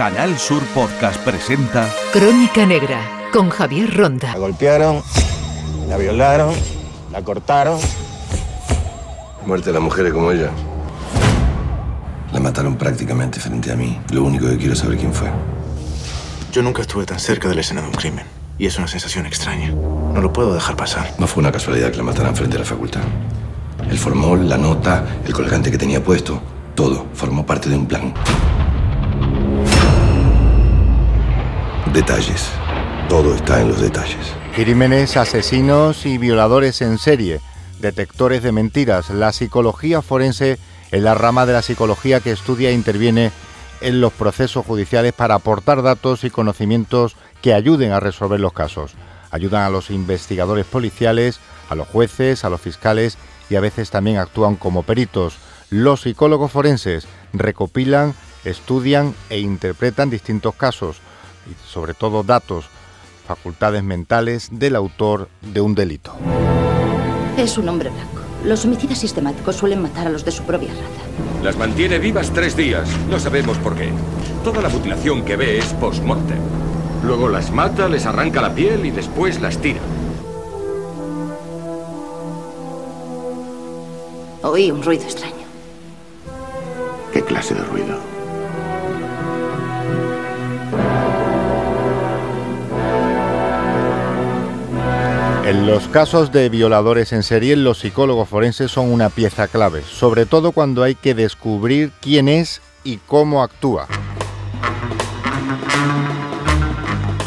Canal Sur Podcast presenta Crónica Negra con Javier Ronda. La golpearon, la violaron, la cortaron. Muerte a las mujeres como ella. La mataron prácticamente frente a mí. Lo único que quiero es saber quién fue. Yo nunca estuve tan cerca de la escena de un crimen. Y es una sensación extraña. No lo puedo dejar pasar. No fue una casualidad que la mataran frente a la facultad. El formol, la nota, el colgante que tenía puesto, todo formó parte de un plan. Detalles. Todo está en los detalles. Crímenes, asesinos y violadores en serie. Detectores de mentiras. La psicología forense es la rama de la psicología que estudia e interviene en los procesos judiciales para aportar datos y conocimientos que ayuden a resolver los casos. Ayudan a los investigadores policiales, a los jueces, a los fiscales y a veces también actúan como peritos. Los psicólogos forenses recopilan, estudian e interpretan distintos casos y sobre todo datos, facultades mentales del autor de un delito. Es un hombre blanco. Los homicidas sistemáticos suelen matar a los de su propia raza. Las mantiene vivas 3 días. No sabemos por qué. Toda la mutilación que ve es post-mortem. Luego las mata, les arranca la piel y después las tira. Oí un ruido extraño. ¿Qué clase de ruido? En los casos de violadores en serie, los psicólogos forenses son una pieza clave, sobre todo cuando hay que descubrir quién es y cómo actúa.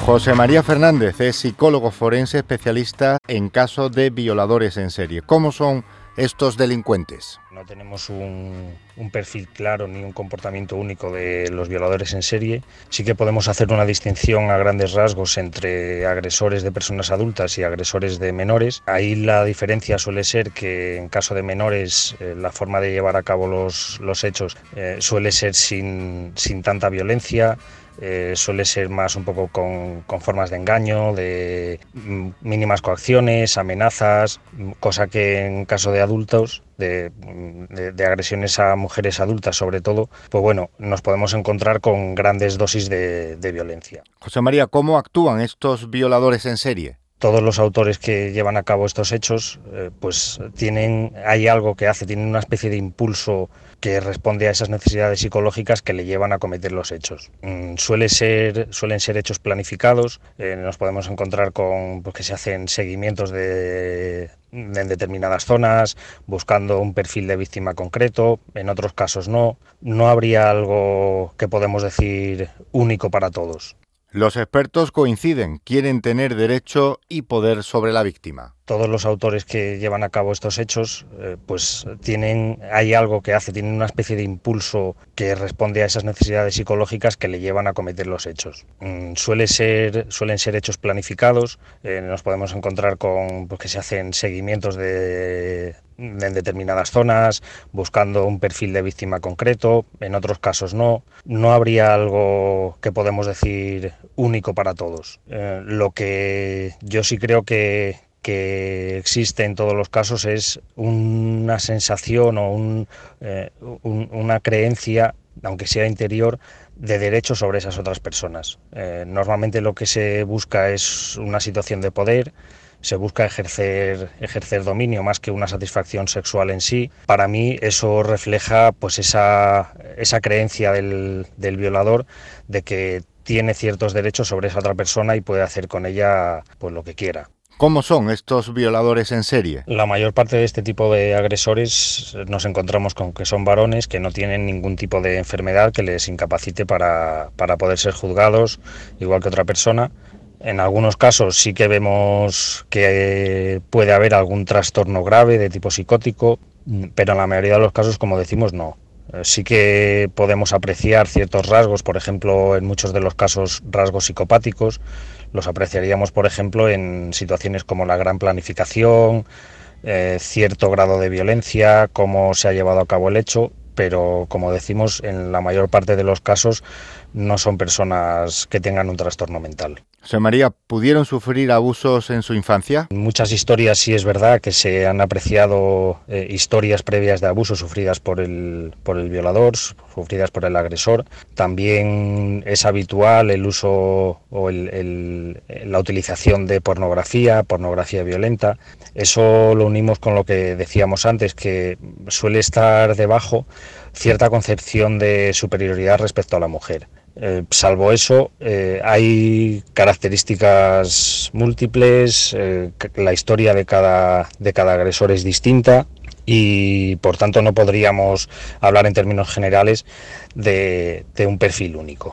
José María Fernández es psicólogo forense especialista en casos de violadores en serie. ¿Cómo son estos delincuentes? No tenemos un perfil claro ni un comportamiento único de los violadores en serie. Sí que podemos hacer una distinción a grandes rasgos entre agresores de personas adultas y agresores de menores. Ahí la diferencia suele ser que en caso de menores la forma de llevar a cabo los hechos suele ser sin tanta violencia. Suele ser más un poco con formas de engaño, de mínimas coacciones, amenazas, cosa que en caso de adultos, de agresiones a mujeres adultas sobre todo, pues bueno, nos podemos encontrar con grandes dosis de violencia. José María, ¿cómo actúan estos violadores en serie? Todos los autores que llevan a cabo estos hechos, pues tienen una especie de impulso que responde a esas necesidades psicológicas que le llevan a cometer los hechos. Suelen ser hechos planificados, nos podemos encontrar con pues, que se hacen seguimientos en determinadas zonas, buscando un perfil de víctima concreto, en otros casos no. No habría algo que podemos decir único para todos. Los expertos coinciden, quieren tener derecho y poder sobre la víctima. Todos los autores que llevan a cabo estos hechos, pues tienen una especie de impulso que responde a esas necesidades psicológicas que le llevan a cometer los hechos. Suelen ser hechos planificados, nos podemos encontrar con pues, que se hacen seguimientos en determinadas zonas, buscando un perfil de víctima concreto, en otros casos no. No habría algo que podemos decir único para todos. Lo que yo sí creo que existe en todos los casos es una sensación o una creencia, aunque sea interior, de derecho sobre esas otras personas. Normalmente lo que se busca es una situación de poder. Se busca ejercer dominio más que una satisfacción sexual en sí. Para mí eso refleja pues esa creencia del violador de que tiene ciertos derechos sobre esa otra persona y puede hacer con ella pues lo que quiera. ¿Cómo son estos violadores en serie? La mayor parte de este tipo de agresores nos encontramos con que son varones que no tienen ningún tipo de enfermedad que les incapacite para poder ser juzgados igual que otra persona. En algunos casos sí que vemos que puede haber algún trastorno grave de tipo psicótico, pero en la mayoría de los casos, como decimos, no. Sí que podemos apreciar ciertos rasgos, por ejemplo, en muchos de los casos rasgos psicopáticos. Los apreciaríamos, por ejemplo, en situaciones como la gran planificación, cierto grado de violencia, cómo se ha llevado a cabo el hecho. Pero, como decimos, en la mayor parte de los casos no son personas que tengan un trastorno mental. José María, ¿pudieron sufrir abusos en su infancia? Muchas historias, sí es verdad que se han apreciado historias previas de abusos sufridas por el violador, sufridas por el agresor. También es habitual el uso o la utilización de pornografía violenta. Eso lo unimos con lo que decíamos antes, que suele estar debajo cierta concepción de superioridad respecto a la mujer. Salvo eso, hay características múltiples, la historia de cada agresor es distinta y por tanto no podríamos hablar en términos generales de un perfil único.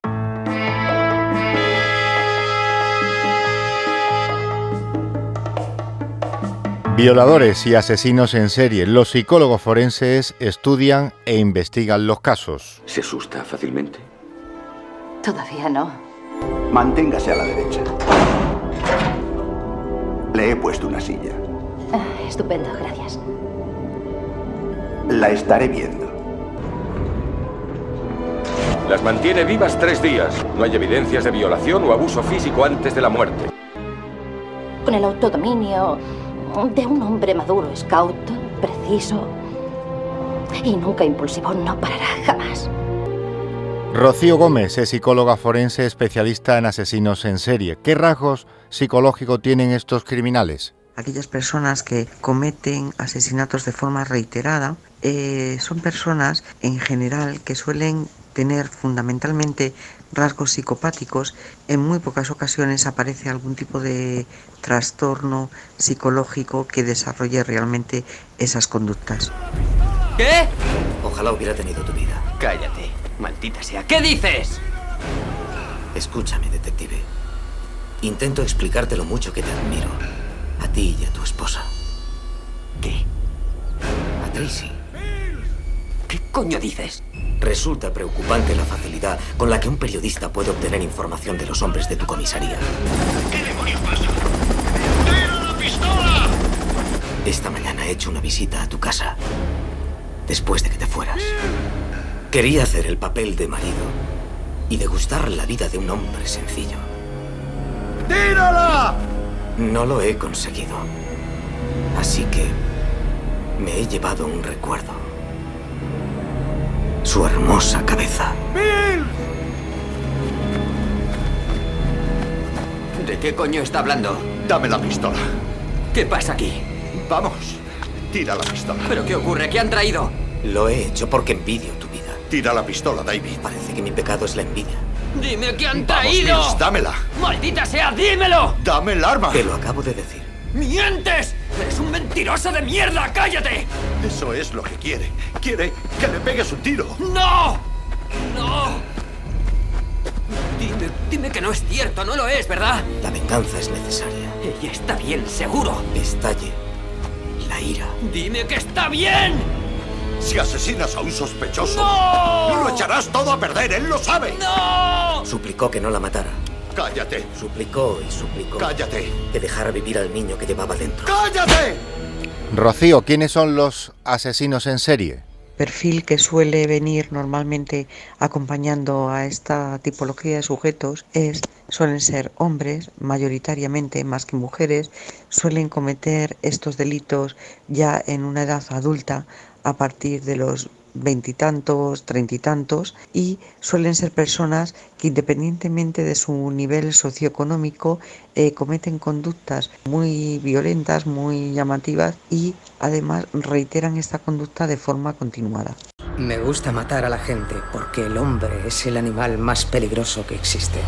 Violadores y asesinos en serie. Los psicólogos forenses estudian e investigan los casos. ¿Se asusta fácilmente? Todavía no. Manténgase a la derecha. Le he puesto una silla. Estupendo, gracias. La estaré viendo. Las mantiene vivas 3 días. No hay evidencias de violación o abuso físico antes de la muerte. Con el autodominio de un hombre maduro, scout, preciso y nunca impulsivo, no parará jamás. Rocío Gómez es psicóloga forense especialista en asesinos en serie. ¿Qué rasgos psicológicos tienen estos criminales? Aquellas personas que cometen asesinatos de forma reiterada son personas en general que suelen tener fundamentalmente rasgos psicopáticos. En muy pocas ocasiones aparece algún tipo de trastorno psicológico que desarrolle realmente esas conductas. ¿Qué? Ojalá hubiera tenido tu vida. Cállate. Maldita sea, ¿qué dices? Escúchame, detective. Intento explicarte lo mucho que te admiro. A ti y a tu esposa. ¿Qué? A Tracy. ¿Qué coño dices? Resulta preocupante la facilidad con la que un periodista puede obtener información de los hombres de tu comisaría. ¿Qué demonios pasa? ¡Tira la pistola! Esta mañana he hecho una visita a tu casa. Después de que te fueras. Quería hacer el papel de marido y degustar la vida de un hombre sencillo. ¡Tírala! No lo he conseguido. Así que me he llevado un recuerdo. Su hermosa cabeza. ¡Bill! ¿De qué coño está hablando? Dame la pistola. ¿Qué pasa aquí? Vamos, tira la pistola. ¿Pero qué ocurre? ¿Qué han traído? Lo he hecho porque envidio tu vida. Tira la pistola, David. Parece que mi pecado es la envidia. ¡Dime qué han traído! ¡Vamos, Mills, dámela! ¡Maldita sea, dímelo! ¡Dame el arma! Te lo acabo de decir. ¡Mientes! ¡Eres un mentiroso de mierda! ¡Cállate! Eso es lo que quiere. Quiere que le pegues un tiro. ¡No! ¡No! Dime que no es cierto. No lo es, ¿verdad? La venganza es necesaria. Ella está bien, seguro. Estalle la ira. ¡Dime que está bien! Si asesinas a un sospechoso, ¡no! Lo echarás todo a perder, él lo sabe. ¡No! Suplicó que no la matara. ¡Cállate! Suplicó y suplicó. ¡Cállate! Que dejara vivir al niño que llevaba dentro. ¡Cállate! Rocío, ¿quiénes son los asesinos en serie? Perfil que suele venir normalmente acompañando a esta tipología de sujetos suelen ser hombres, mayoritariamente más que mujeres, suelen cometer estos delitos ya en una edad adulta, a partir de los 20 y tantos, 30 y tantos, y suelen ser personas que independientemente de su nivel socioeconómico cometen conductas muy violentas, muy llamativas y además reiteran esta conducta de forma continuada. Me gusta matar a la gente porque el hombre es el animal más peligroso que existe.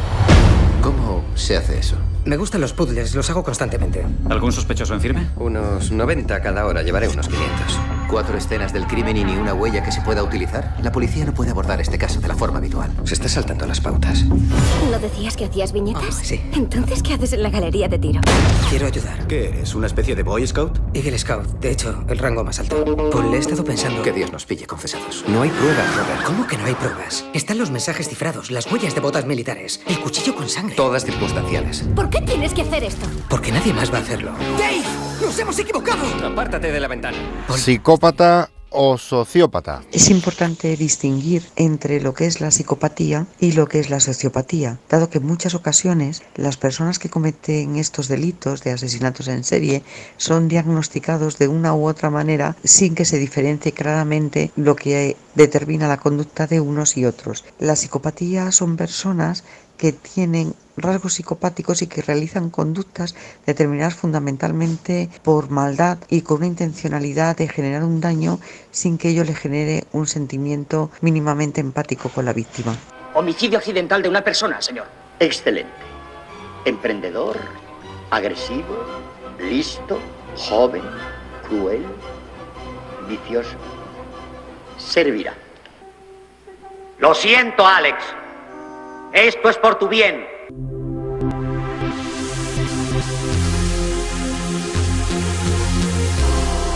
¿Cómo se hace eso? Me gustan los puzzles, los hago constantemente. ¿Algún sospechoso en firme? Unos 90 cada hora, llevaré unos 500. 4 escenas del crimen y ni una huella que se pueda utilizar. La policía no puede abordar este caso de la forma habitual. Se está saltando las pautas. ¿No decías que hacías viñetas? Oh, sí. Entonces, ¿qué haces en la galería de tiro? Quiero ayudar. ¿Qué eres, una especie de Boy Scout? Eagle Scout, de hecho, el rango más alto. Pues le he estado pensando... Que Dios nos pille confesados. No hay pruebas, Robert. ¿Cómo que no hay pruebas? Están los mensajes cifrados, las huellas de botas militares, el cuchillo con sangre. Todas circunstanciales. ¿Por qué tienes que hacer esto? Porque nadie más va a hacerlo. ¡Dave! ¡Nos hemos equivocado! Apártate de la ventana. Psicópata o sociópata. Es importante distinguir entre lo que es la psicopatía y lo que es la sociopatía, dado que en muchas ocasiones las personas que cometen estos delitos de asesinatos en serie son diagnosticados de una u otra manera sin que se diferencie claramente lo que determina la conducta de unos y otros. La psicopatía son personas que tienen rasgos psicopáticos y que realizan conductas determinadas fundamentalmente por maldad y con una intencionalidad de generar un daño sin que ello le genere un sentimiento mínimamente empático con la víctima. Homicidio accidental de una persona, señor. Excelente. Emprendedor, agresivo, listo, joven, cruel, vicioso. Servirá. Lo siento, Alex. Esto es por tu bien.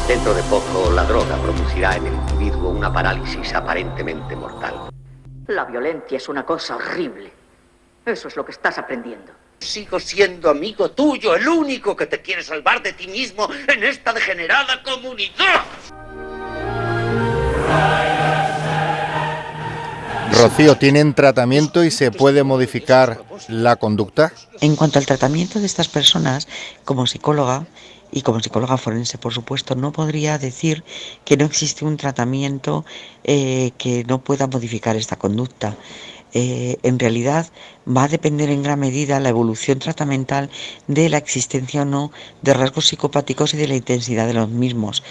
Dentro de poco, la droga producirá en el individuo una parálisis aparentemente mortal. La violencia es una cosa horrible. Eso es lo que estás aprendiendo. Sigo siendo amigo tuyo, el único que te quiere salvar de ti mismo en esta degenerada comunidad. Rocío, ¿tienen tratamiento y se puede modificar la conducta? En cuanto al tratamiento de estas personas, como psicóloga y como psicóloga forense, por supuesto, no podría decir que no existe un tratamiento que no pueda modificar esta conducta. En realidad va a depender en gran medida la evolución tratamental de la existencia o no de rasgos psicopáticos y de la intensidad de los mismos.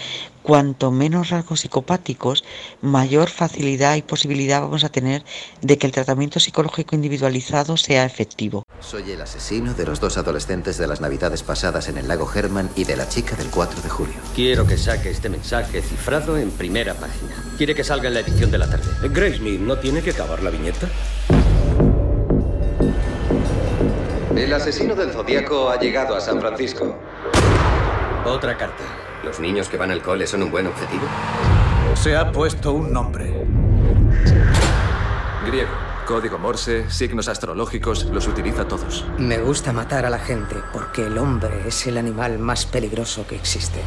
Cuanto menos rasgos psicopáticos, mayor facilidad y posibilidad vamos a tener de que el tratamiento psicológico individualizado sea efectivo. Soy el asesino de los dos adolescentes de las navidades pasadas en el lago Herman y de la chica del 4 de julio. Quiero que saque este mensaje cifrado en primera página. Quiere que salga en la edición de la tarde. Grace Lee, ¿no tiene que acabar la viñeta? El asesino del Zodíaco ha llegado a San Francisco. Otra carta. ¿Los niños que van al cole son un buen objetivo? Se ha puesto un nombre. Griego, código Morse, signos astrológicos, los utiliza todos. Me gusta matar a la gente porque el hombre es el animal más peligroso que existe.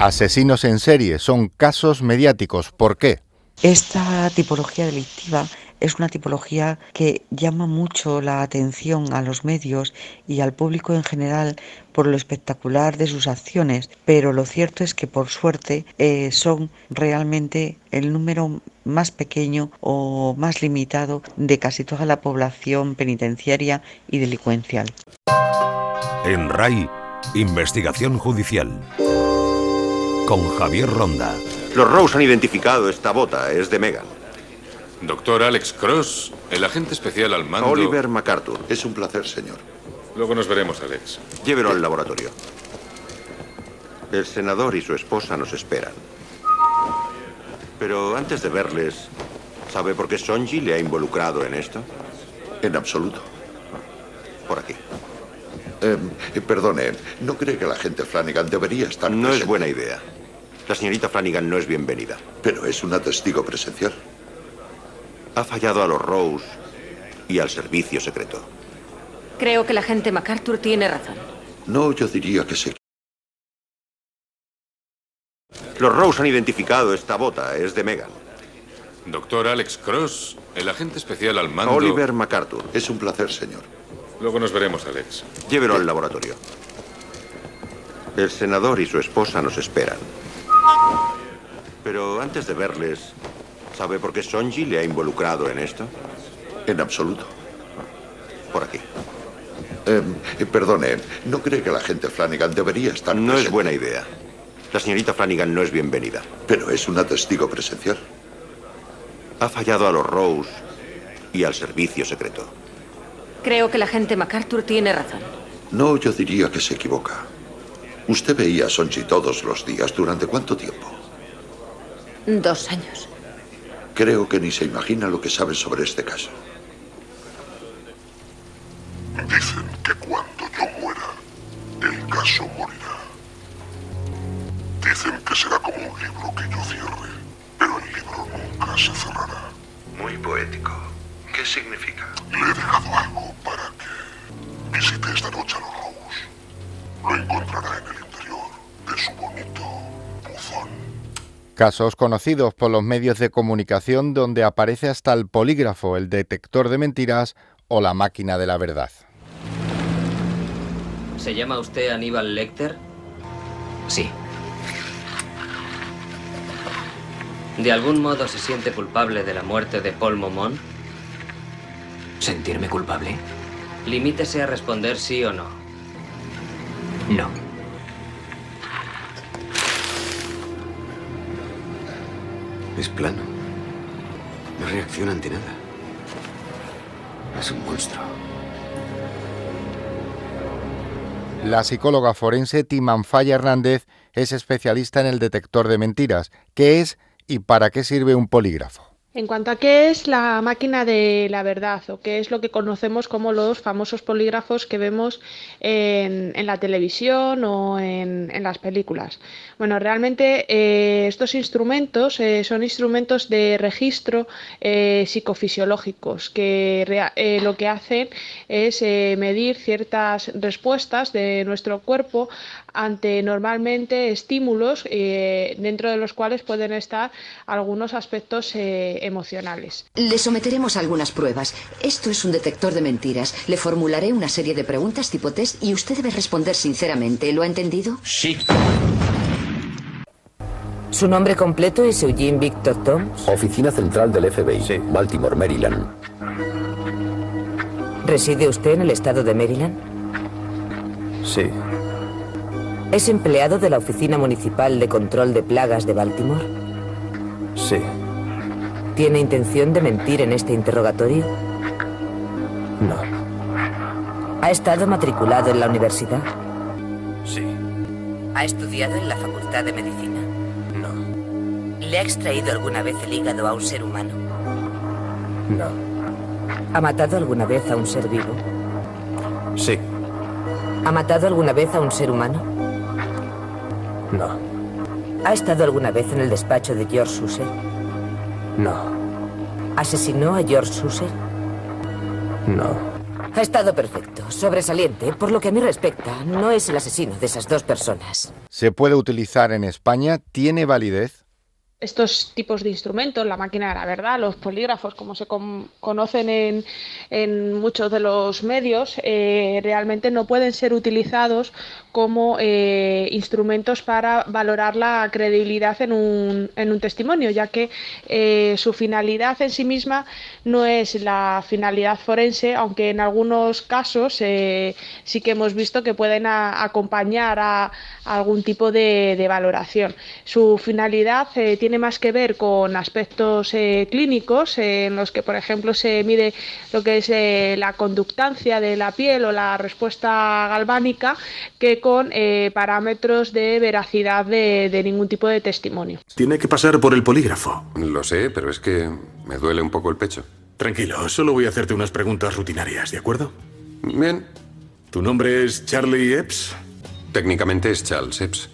Asesinos en serie son casos mediáticos. ¿Por qué? Esta tipología delictiva es una tipología que llama mucho la atención a los medios y al público en general por lo espectacular de sus acciones, pero lo cierto es que por suerte son realmente el número más pequeño o más limitado de casi toda la población penitenciaria y delincuencial. En RAI, investigación judicial. Con Javier Ronda. Los Rose han identificado esta bota, es de Megan. Doctor Alex Cross, el agente especial al mando... Oliver MacArthur, es un placer, señor. Luego nos veremos, Alex. Llévelo al laboratorio. El senador y su esposa nos esperan. Pero antes de verles, ¿sabe por qué Sonji le ha involucrado en esto? En absoluto. Por aquí. Perdone, ¿no cree que la gente Flanagan debería estar presente? No es buena idea. La señorita Flanigan no es bienvenida. Pero es una testigo presencial. Ha fallado a los Rose y al servicio secreto. Creo que el agente MacArthur tiene razón. No, yo diría que sí. Los Rose han identificado esta bota, es de Megan. Doctor Alex Cross, el agente especial al mando... Oliver MacArthur, es un placer, señor. Luego nos veremos, Alex. Llévelo al laboratorio. El senador y su esposa nos esperan. Pero antes de verles... ¿Sabe por qué Sonji le ha involucrado en esto? En absoluto. Por aquí. Perdone, ¿no cree que la gente Flanagan debería estar presente? No es buena idea. La señorita Flanagan no es bienvenida. Pero es una testigo presencial. Ha fallado a los Rose y al servicio secreto. Creo que la gente MacArthur tiene razón. No, yo diría que se equivoca. ¿Usted veía a Sonji todos los días? ¿Durante cuánto tiempo? 2 años. Creo que ni se imagina lo que saben sobre este caso. Dicen que cuando yo muera, el caso morirá. Dicen que será como un libro que yo cierre, pero el libro nunca se cerrará. Muy poético. ¿Qué significa? Le he dejado algo para que visite esta noche a los Rose. Lo encontrará en el interior de su bonito buzón. Casos conocidos por los medios de comunicación donde aparece hasta el polígrafo, el detector de mentiras o la máquina de la verdad. ¿Se llama usted Aníbal Lecter? Sí. ¿De algún modo se siente culpable de la muerte de Paul Momon? ¿Sentirme culpable? Limítese a responder sí o no. No. Es plano. No reacciona ante nada. Es un monstruo. La psicóloga forense Timanfaya Hernández es especialista en el detector de mentiras. ¿Qué es y para qué sirve un polígrafo? En cuanto a qué es la máquina de la verdad o qué es lo que conocemos como los famosos polígrafos que vemos en la televisión o en las películas. Bueno, realmente estos instrumentos son instrumentos de registro psicofisiológicos que lo que hacen es medir ciertas respuestas de nuestro cuerpo ante normalmente estímulos dentro de los cuales pueden estar algunos aspectos emocionales. Le someteremos a algunas pruebas. Esto es un detector de mentiras. Le formularé una serie de preguntas tipo test y usted debe responder sinceramente. ¿Lo ha entendido? Sí. ¿Su nombre completo es Eugene Victor Thoms? Oficina Central del FBI, sí. Baltimore, Maryland. ¿Reside usted en el estado de Maryland? Sí. ¿Es empleado de la Oficina Municipal de Control de Plagas de Baltimore? Sí. ¿Tiene intención de mentir en este interrogatorio? No. ¿Ha estado matriculado en la universidad? Sí. ¿Ha estudiado en la Facultad de Medicina? No. ¿Le ha extraído alguna vez el hígado a un ser humano? No. ¿Ha matado alguna vez a un ser vivo? Sí. ¿Ha matado alguna vez a un ser humano? No. ¿Ha estado alguna vez en el despacho de George Susser? No. ¿Asesinó a George Susser? No. Ha estado perfecto, sobresaliente. Por lo que a mí respecta, no es el asesino de esas dos personas. ¿Se puede utilizar en España? ¿Tiene validez? Estos tipos de instrumentos, la máquina de la verdad, los polígrafos, como se conocen en muchos de los medios, realmente no pueden ser utilizados como instrumentos para valorar la credibilidad en un testimonio, ya que su finalidad en sí misma no es la finalidad forense, aunque en algunos casos sí que hemos visto que pueden acompañar a algún tipo de valoración. Su finalidad tiene más que ver con aspectos clínicos en los que, por ejemplo, se mide lo que es la conductancia de la piel o la respuesta galvánica, que con parámetros de veracidad de ningún tipo de testimonio. Tiene que pasar por el polígrafo. Lo sé, pero es que me duele un poco el pecho. Tranquilo, solo voy a hacerte unas preguntas rutinarias, ¿de acuerdo? Bien. ¿Tu nombre es Charlie Epps? Técnicamente es Charles Epps.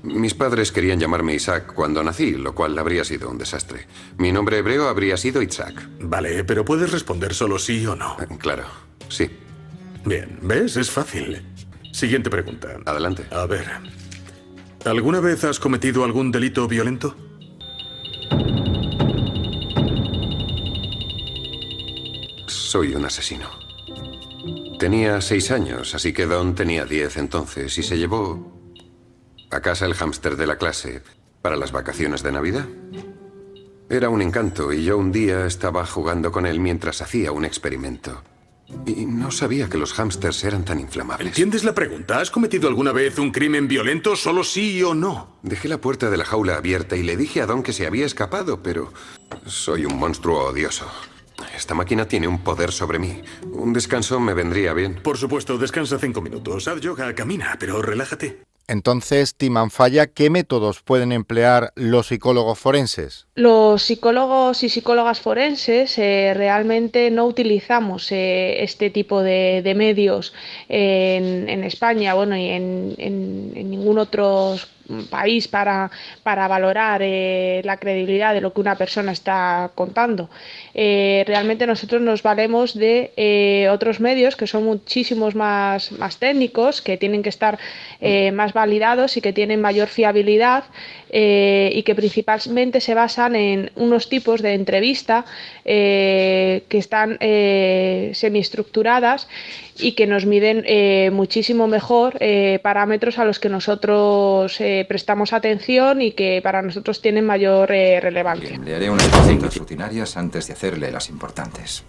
Mis padres querían llamarme Isaac cuando nací, lo cual habría sido un desastre. Mi nombre hebreo habría sido Itzhak. Vale, pero puedes responder solo sí o no. Claro, sí. Bien, ¿ves? Es fácil. Siguiente pregunta. Adelante. A ver, ¿alguna vez has cometido algún delito violento? Soy un asesino. Tenía 6 años, así que Don tenía 10 entonces y se llevó a casa el hámster de la clase para las vacaciones de Navidad. Era un encanto y yo un día estaba jugando con él mientras hacía un experimento. Y no sabía que los hámsters eran tan inflamables. ¿Entiendes la pregunta? ¿Has cometido alguna vez un crimen violento? ¿Solo sí o no? Dejé la puerta de la jaula abierta y le dije a Don que se había escapado, pero soy un monstruo odioso. Esta máquina tiene un poder sobre mí. Un descanso me vendría bien. Por supuesto, descansa 5 minutos. Haz yoga, camina, pero relájate. Entonces, Timanfaya, ¿qué métodos pueden emplear los psicólogos forenses? Los psicólogos y psicólogas forenses realmente no utilizamos este tipo de medios en España, bueno, y en ningún otro país para valorar la credibilidad de lo que una persona está contando. Realmente nosotros nos valemos de otros medios que son muchísimos más técnicos, que tienen que estar más validados y que tienen mayor fiabilidad y que principalmente se basan en unos tipos de entrevista que están semiestructuradas y que nos miden muchísimo mejor parámetros a los que nosotros prestamos atención y que para nosotros tienen mayor relevancia. Bien, le haré unas preguntas rutinarias antes de hacerle las importantes.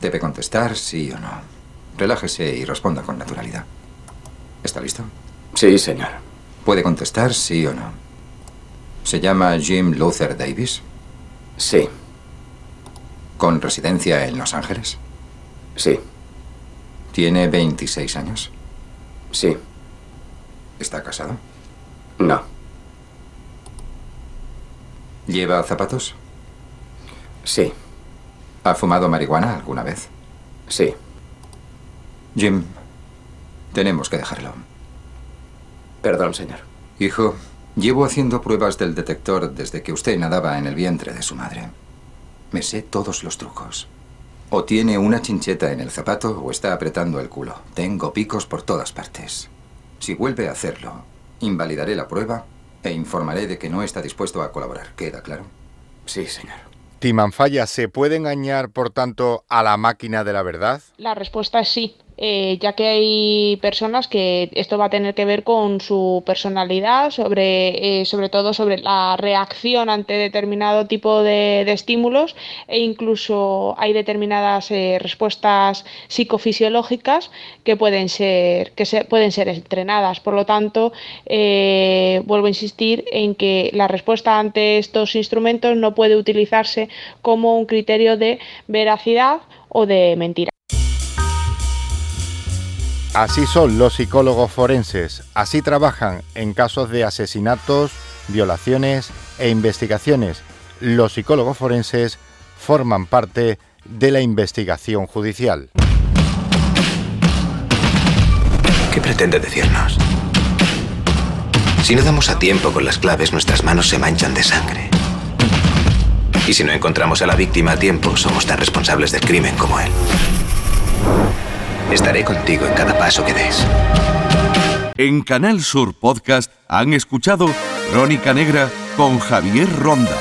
Debe contestar sí o no. Relájese y responda con naturalidad. ¿Está listo? Sí, señor. ¿Puede contestar sí o no? ¿Se llama Jim Luther Davis? Sí. ¿Con residencia en Los Ángeles? Sí. ¿Tiene 26 años? Sí. ¿Está casado? No. ¿Lleva zapatos? Sí. ¿Ha fumado marihuana alguna vez? Sí. Jim, tenemos que dejarlo. Perdón, señor. Hijo, llevo haciendo pruebas del detector desde que usted nadaba en el vientre de su madre. Me sé todos los trucos. O tiene una chincheta en el zapato o está apretando el culo. Tengo picos por todas partes. Si vuelve a hacerlo, invalidaré la prueba e informaré de que no está dispuesto a colaborar. ¿Queda claro? Sí, señor. Timanfaya, ¿se puede engañar, por tanto, a la máquina de la verdad? La respuesta es sí. Ya que hay personas que esto va a tener que ver con su personalidad, sobre todo sobre la reacción ante determinado tipo de estímulos, e incluso hay determinadas respuestas psicofisiológicas que pueden ser entrenadas. Por lo tanto, vuelvo a insistir en que la respuesta ante estos instrumentos no puede utilizarse como un criterio de veracidad o de mentira. Así son los psicólogos forenses, así trabajan en casos de asesinatos, violaciones e investigaciones. Los psicólogos forenses forman parte de la investigación judicial. ¿Qué pretende decirnos? Si no damos a tiempo con las claves, nuestras manos se manchan de sangre. Y si no encontramos a la víctima a tiempo, somos tan responsables del crimen como él. Estaré contigo en cada paso que des. En Canal Sur Podcast han escuchado Crónica Negra con Javier Ronda.